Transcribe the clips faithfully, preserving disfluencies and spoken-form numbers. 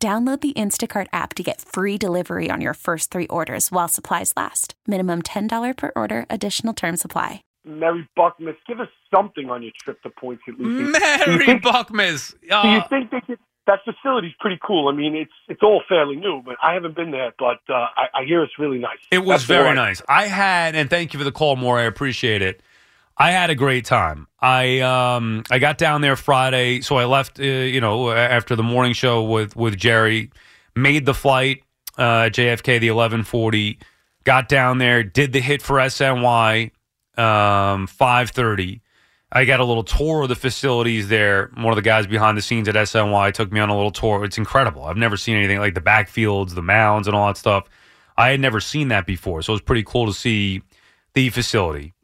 Download the Instacart app to get free delivery on your first three orders while supplies last. Minimum ten dollars per order. Additional terms apply. Mary Buckmas, give us something on your trip to Point St. Lucie. Mary Buckmas! Uh, do you think they could, that facility's pretty cool? I mean, it's it's all fairly new, but I haven't been there, but uh, I, I hear it's really nice. It was That's very nice. I had, and thank you for the call, Moore. I appreciate it. I had a great time. I um I got down there Friday, so I left, uh, you know, after the morning show with, with Jerry, made the flight, uh, J F K, the eleven forty, got down there, did the hit for S N Y, um, five thirty. I got a little tour of the facilities there. One of the guys behind the scenes at S N Y took me on a little tour. It's incredible. I've never seen anything like the backfields, the mounds, and all that stuff. I had never seen that before, so it was pretty cool to see the facility.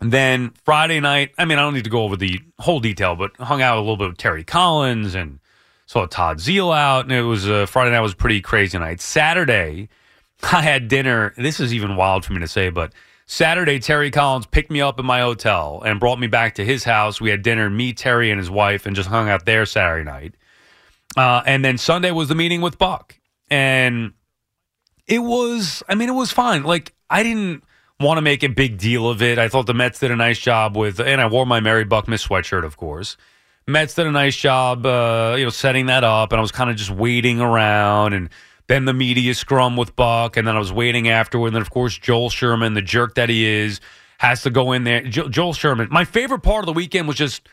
And then Friday night, I mean, I don't need to go over the whole detail, but hung out a little bit with Terry Collins and saw Todd Zeal out. And it was uh, Friday night was a pretty crazy night. Saturday, I had dinner. This is even wild for me to say, but Saturday, Terry Collins picked me up at my hotel and brought me back to his house. We had dinner, me, Terry, and his wife, and just hung out there Saturday night. Uh, and then Sunday was the meeting with Buck. And it was, I mean, it was fine. Like, I didn't want to make a big deal of it. I thought the Mets did a nice job with, and I wore my Mary Buckmas sweatshirt, of course. Mets did a nice job, uh, you know, setting that up, and I was kind of just waiting around, and then the media scrum with Buck, and then I was waiting afterward, and then, of course, Joel Sherman, the jerk that he is, has to go in there. Jo- Joel Sherman, my favorite part of the weekend was just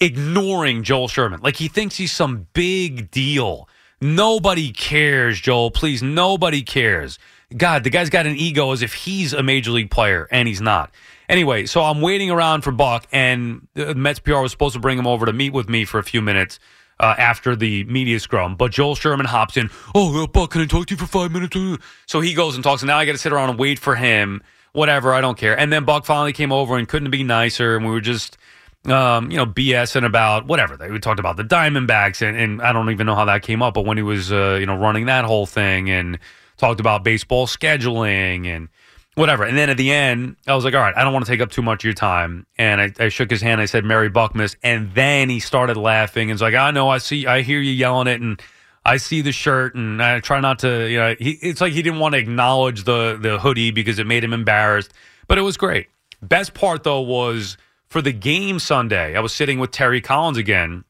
ignoring Joel Sherman. Like, he thinks he's some big deal. Nobody cares, Joel. Please, nobody cares. God, the guy's got an ego as if he's a major league player, and he's not. Anyway, so I'm waiting around for Buck, and the Mets P R was supposed to bring him over to meet with me for a few minutes uh, after the media scrum. But Joel Sherman hops in. Oh, Buck, can I talk to you for five minutes? So he goes and talks, and now I got to sit around and wait for him. Whatever, I don't care. And then Buck finally came over and couldn't be nicer, and we were just um, you know, BSing about whatever. We talked about the Diamondbacks, and, and I don't even know how that came up, but when he was uh, you know running that whole thing and talked about baseball scheduling and whatever. And then at the end, I was like, all right, I don't want to take up too much of your time. And I, I shook his hand. I said, Mary Buckmas. And then he started laughing. And it's like, I know, I see, I hear you yelling it. And I see the shirt. And I try not to, you know, he, it's like he didn't want to acknowledge the, the hoodie because it made him embarrassed. But it was great. Best part, though, was for the game Sunday, I was sitting with Terry Collins again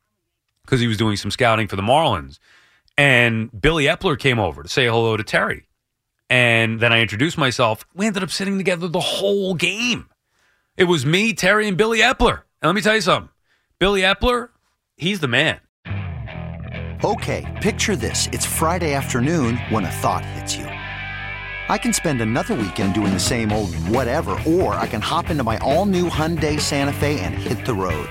because he was doing some scouting for the Marlins. And Billy Eppler came over to say hello to Terry. And then I introduced myself. We ended up sitting together the whole game. It was me, Terry, and Billy Eppler. And let me tell you something. Billy Eppler, he's the man. Okay, picture this. It's Friday afternoon when a thought hits you. I can spend another weekend doing the same old whatever, or I can hop into my all-new Hyundai Santa Fe and hit the road.